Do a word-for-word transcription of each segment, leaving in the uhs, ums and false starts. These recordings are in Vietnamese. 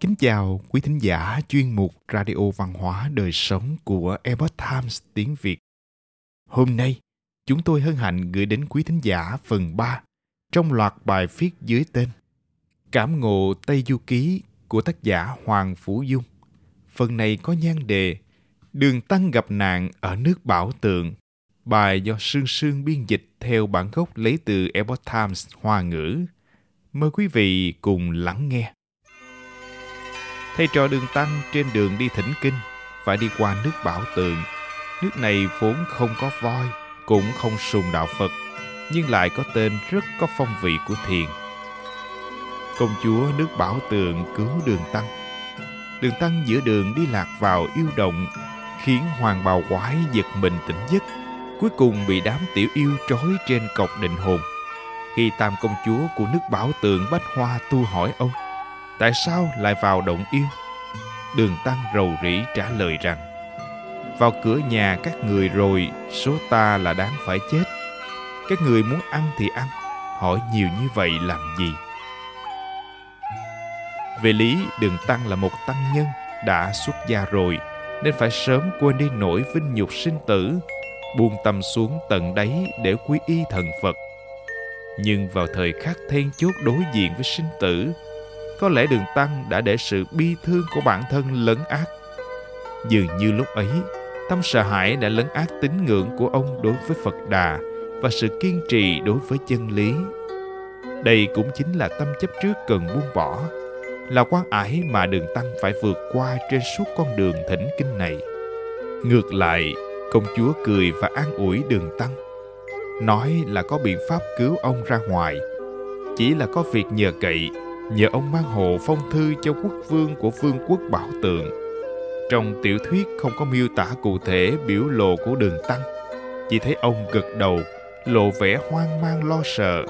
Kính chào quý thính giả chuyên mục Radio Văn hóa Đời Sống của Epoch Times tiếng Việt. Hôm nay, chúng tôi hân hạnh gửi đến quý thính giả phần ba trong loạt bài viết dưới tên Cảm ngộ Tây Du Ký của tác giả Hoàng Phủ Dung. Phần này có nhan đề Đường Tăng gặp nạn ở nước Bảo Tượng. Bài do Sương Sương biên dịch theo bản gốc lấy từ Epoch Times Hoa ngữ. Mời quý vị cùng lắng nghe. Thầy trò Đường Tăng trên đường đi thỉnh kinh, phải đi qua nước Bảo Tượng. Nước này vốn không có voi, cũng không sùng đạo Phật, nhưng lại có tên rất có phong vị của thiền. Công chúa nước Bảo Tượng cứu Đường Tăng. Đường Tăng giữa đường đi lạc vào yêu động, khiến Hoàng Bào Quái giật mình tỉnh giấc, cuối cùng bị đám tiểu yêu trói trên cọc định hồn. Khi tam công chúa của nước Bảo Tượng Bách Hoa tu hỏi ông, tại sao lại vào động yêu? Đường Tăng rầu rĩ trả lời rằng, vào cửa nhà các người rồi, số ta là đáng phải chết. Các người muốn ăn thì ăn, hỏi nhiều như vậy làm gì? Về lý, Đường Tăng là một tăng nhân, đã xuất gia rồi, nên phải sớm quên đi nỗi vinh nhục sinh tử, buông tâm xuống tận đáy để quy y thần Phật. Nhưng vào thời khắc then chốt đối diện với sinh tử, có lẽ Đường Tăng đã để sự bi thương của bản thân lấn át. Dường như lúc ấy, tâm sợ hãi đã lấn át tín ngưỡng của ông đối với Phật Đà và sự kiên trì đối với chân lý. Đây cũng chính là tâm chấp trước cần buông bỏ, là quan ải mà Đường Tăng phải vượt qua trên suốt con đường thỉnh kinh này. Ngược lại, công chúa cười và an ủi Đường Tăng, nói là có biện pháp cứu ông ra ngoài, chỉ là có việc nhờ cậy, nhờ ông mang hộ phong thư cho quốc vương của vương quốc Bảo Tượng. Trong tiểu thuyết không có miêu tả cụ thể biểu lộ của Đường Tăng, chỉ thấy ông gật đầu, lộ vẻ hoang mang lo sợ.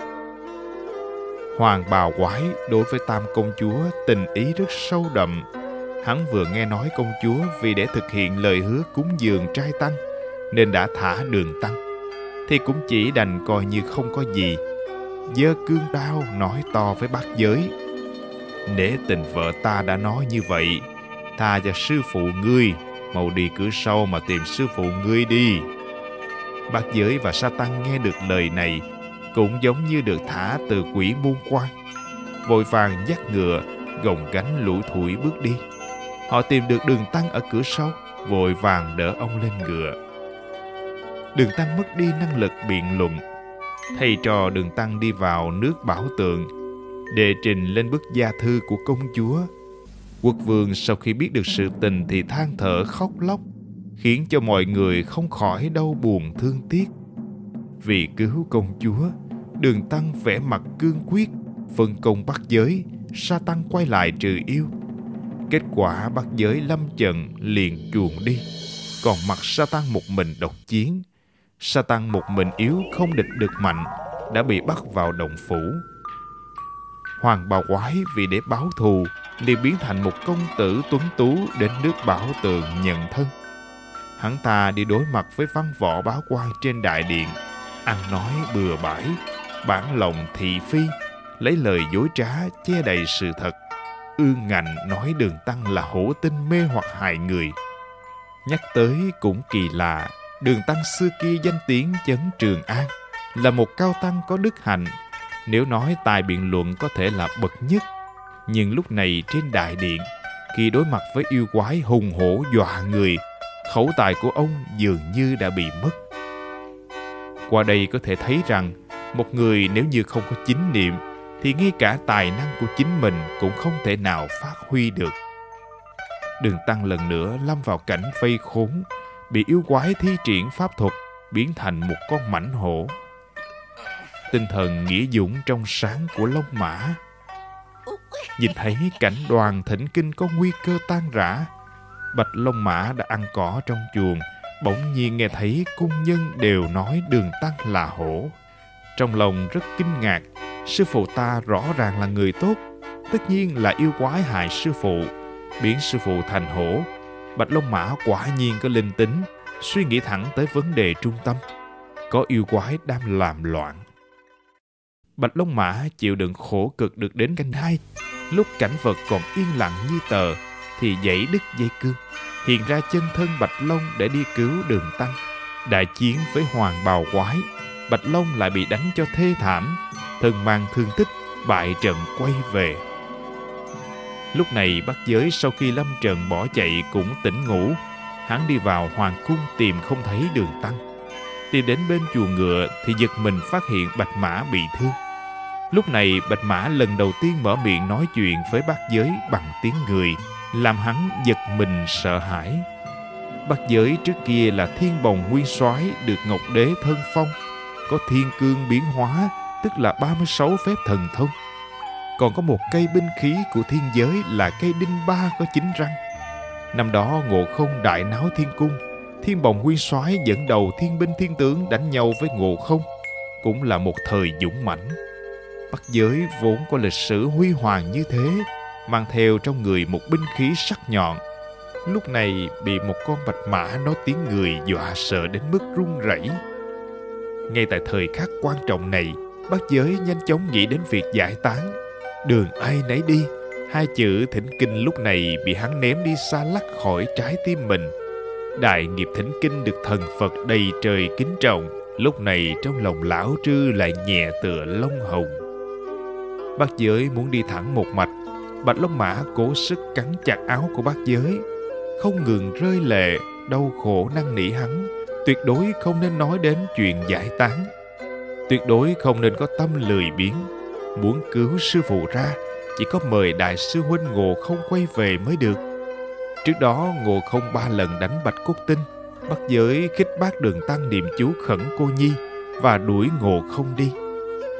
Hoàng Bào Quái đối với tam công chúa tình ý rất sâu đậm. Hắn vừa nghe nói công chúa vì để thực hiện lời hứa cúng dường trai tăng nên đã thả Đường Tăng, thì cũng chỉ đành coi như không có gì, giơ cương đao nói to với Bát Giới, nể tình vợ ta đã nói như vậy, tha cho sư phụ ngươi, mau đi cửa sau mà tìm sư phụ ngươi đi. Bát Giới và Sa Tăng nghe được lời này cũng giống như được thả từ quỷ môn quan, vội vàng dắt ngựa, gồng gánh lủi thủi bước đi. Họ tìm được Đường Tăng ở cửa sau, vội vàng đỡ ông lên ngựa. Đường Tăng mất đi năng lực biện luận. Thầy trò Đường Tăng đi vào nước Bảo Tượng, đệ trình lên bức gia thư của công chúa. Quốc vương sau khi biết được sự tình thì than thở khóc lóc, khiến cho mọi người không khỏi đau buồn thương tiếc. Vì cứu công chúa, Đường Tăng vẻ mặt cương quyết, phân công Bát Giới, Sa Tăng quay lại trừ yêu. Kết quả Bát Giới lâm trận liền chuồn đi, còn mặt Sa Tăng một mình độc chiến. Sa Tăng một mình yếu không địch được mạnh, đã bị bắt vào động phủ. Hoàng Bào Quái vì để báo thù liền biến thành một công tử tuấn tú đến nước Bảo Tượng nhận thân. Hắn ta đi đối mặt với văn võ bá quan trên đại điện, ăn nói bừa bãi, bản lòng thị phi, lấy lời dối trá che đậy sự thật, ương ngạnh nói Đường Tăng là hổ tinh mê hoặc hại người. Nhắc tới cũng kỳ lạ, Đường Tăng xưa kia danh tiếng chấn Trường An, là một cao tăng có đức hạnh, nếu nói tài biện luận có thể là bậc nhất. Nhưng lúc này trên đại điện, khi đối mặt với yêu quái hùng hổ dọa người, khẩu tài của ông dường như đã bị mất. Qua đây có thể thấy rằng, một người nếu như không có chính niệm, thì ngay cả tài năng của chính mình cũng không thể nào phát huy được. Đường Tăng lần nữa lâm vào cảnh vây khốn, bị yêu quái thi triển pháp thuật biến thành một con mãnh hổ. Tinh thần nghĩa dũng trong sáng của Long Mã nhìn thấy cảnh đoàn thỉnh kinh có nguy cơ tan rã, Bạch Long Mã đã ăn cỏ trong chuồng, bỗng nhiên nghe thấy cung nhân đều nói Đường Tăng là hổ, trong lòng rất kinh ngạc. Sư phụ ta rõ ràng là người tốt, tất nhiên là yêu quái hại sư phụ, biến sư phụ thành hổ. Bạch Long Mã quả nhiên có linh tính, suy nghĩ thẳng tới vấn đề trung tâm. Có yêu quái đang làm loạn. Bạch Long Mã chịu đựng khổ cực được đến canh hai, Lúc cảnh vật còn yên lặng như tờ thì dãy đứt dây cương, hiện ra chân thân Bạch Long để đi cứu Đường Tăng. Đại chiến với Hoàng Bào Quái, Bạch Long lại bị đánh cho thê thảm, thân mang thương tích, bại trận quay về. Lúc này Bát Giới sau khi lâm trận bỏ chạy cũng tỉnh ngủ. Hắn đi vào hoàng cung tìm không thấy Đường Tăng. Tìm đến bên chuồng ngựa thì giật mình phát hiện Bạch Mã bị thương. Lúc này Bạch Mã lần đầu tiên mở miệng nói chuyện với Bát Giới bằng tiếng người, làm hắn giật mình sợ hãi. Bát Giới trước kia là Thiên Bồng Nguyên Soái, được Ngọc Đế thân phong, có thiên cương biến hóa, tức là ba mươi sáu phép thần thông. Còn có một cây binh khí của thiên giới là cây đinh ba có chín răng. Năm đó Ngộ Không đại náo thiên cung, Thiên Bồng Nguyên Soái dẫn đầu thiên binh thiên tướng đánh nhau với Ngộ Không, cũng là một thời dũng mãnh. Bát Giới vốn có lịch sử huy hoàng như thế, mang theo trong người một binh khí sắc nhọn, lúc này bị một con bạch mã nói tiếng người dọa sợ đến mức run rẩy. Ngay tại thời khắc quan trọng này, Bát Giới nhanh chóng nghĩ đến việc giải tán. Đường ai nấy đi, hai chữ thỉnh kinh lúc này bị hắn ném đi xa lắc khỏi trái tim mình. Đại nghiệp thỉnh kinh được thần Phật đầy trời kính trọng, lúc này trong lòng lão trư lại nhẹ tựa lông hồng. Bát Giới muốn đi thẳng một mạch, Bạch Long Mã cố sức cắn chặt áo của Bát Giới, không ngừng rơi lệ, đau khổ năn nỉ hắn, tuyệt đối không nên nói đến chuyện giải tán, tuyệt đối không nên có tâm lười biếng. Muốn cứu sư phụ ra, chỉ có mời đại sư huynh Ngộ Không quay về mới được. Trước đó Ngộ Không ba lần đánh Bạch Cốt Tinh, Bát Giới khích bác Đường Tăng niệm chú Khẩn Cô Nhi và đuổi Ngộ Không đi.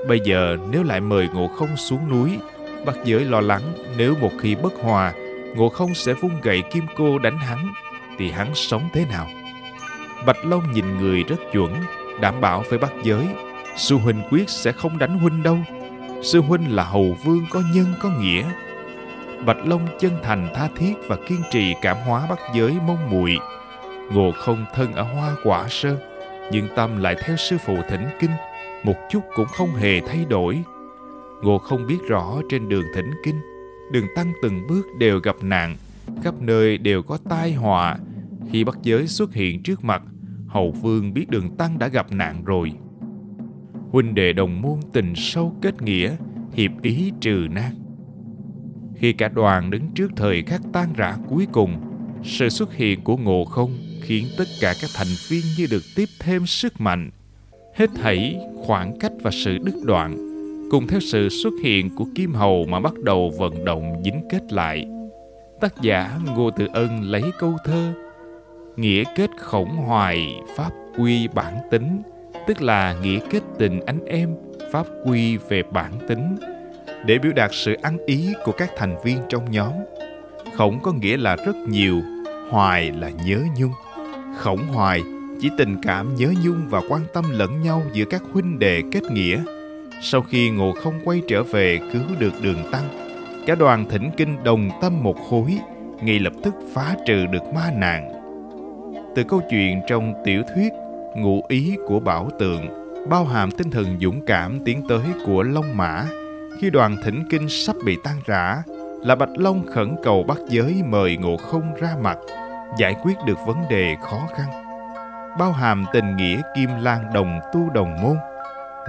Bây giờ nếu lại mời Ngộ Không xuống núi, Bát Giới lo lắng nếu một khi bất hòa, Ngộ Không sẽ vung gậy kim cô đánh hắn, thì hắn sống thế nào? Bạch Long nhìn người rất chuẩn, đảm bảo với Bát Giới, sư huynh quyết sẽ không đánh huynh đâu. Sư huynh là hầu vương có nhân có nghĩa. Bạch Long chân thành tha thiết và kiên trì cảm hóa Bát Giới mong muội. Ngộ Không thân ở Hoa Quả Sơn, nhưng tâm lại theo sư phụ thỉnh kinh, một chút cũng không hề thay đổi. Ngộ Không biết rõ trên đường thỉnh kinh, Đường Tăng từng bước đều gặp nạn, khắp nơi đều có tai họa. Khi Bát Giới xuất hiện trước mặt, hầu vương biết Đường Tăng đã gặp nạn rồi. Huynh đệ đồng môn tình sâu kết nghĩa, hiệp ý trừ nan. Khi cả đoàn đứng trước thời khắc tan rã cuối cùng, sự xuất hiện của Ngộ Không khiến tất cả các thành viên như được tiếp thêm sức mạnh. Hết thảy khoảng cách và sự đứt đoạn, cùng theo sự xuất hiện của Kim Hầu mà bắt đầu vận động dính kết lại. Tác giả Ngô Tự Ân lấy câu thơ nghĩa kết khổng hoài, pháp quy bản tính, tức là nghĩa kết tình anh em, pháp quy về bản tính, để biểu đạt sự ăn ý của các thành viên trong nhóm. Khổng có nghĩa là rất nhiều, hoài là nhớ nhung. Khổng hoài chỉ tình cảm nhớ nhung và quan tâm lẫn nhau giữa các huynh đệ kết nghĩa. Sau khi Ngộ Không quay trở về cứu được Đường Tăng, cả đoàn thỉnh kinh đồng tâm một khối, ngay lập tức phá trừ được ma nạn. Từ câu chuyện trong tiểu thuyết Ngụ Ý của Bảo Tượng bao hàm tinh thần dũng cảm tiến tới của Long Mã. Khi đoàn thỉnh kinh sắp bị tan rã, là Bạch Long khẩn cầu Bát Giới mời Ngộ Không ra mặt, giải quyết được vấn đề khó khăn, bao hàm tình nghĩa kim lan đồng tu đồng môn.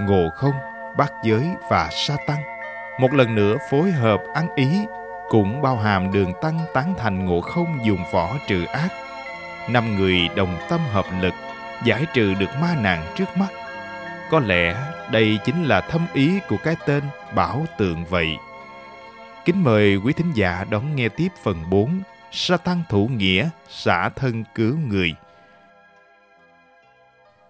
Ngộ Không, Bát Giới và Sa Tăng một lần nữa phối hợp ăn ý, cũng bao hàm Đường Tăng tán thành Ngộ Không dùng võ trừ ác. Năm người đồng tâm hợp lực giải trừ được ma nạn trước mắt. Có lẽ đây chính là thâm ý của cái tên Bảo Tượng vậy. Kính mời quý thính giả đón nghe tiếp phần bốn, Sa Tăng thủ nghĩa, xả thân cứu người.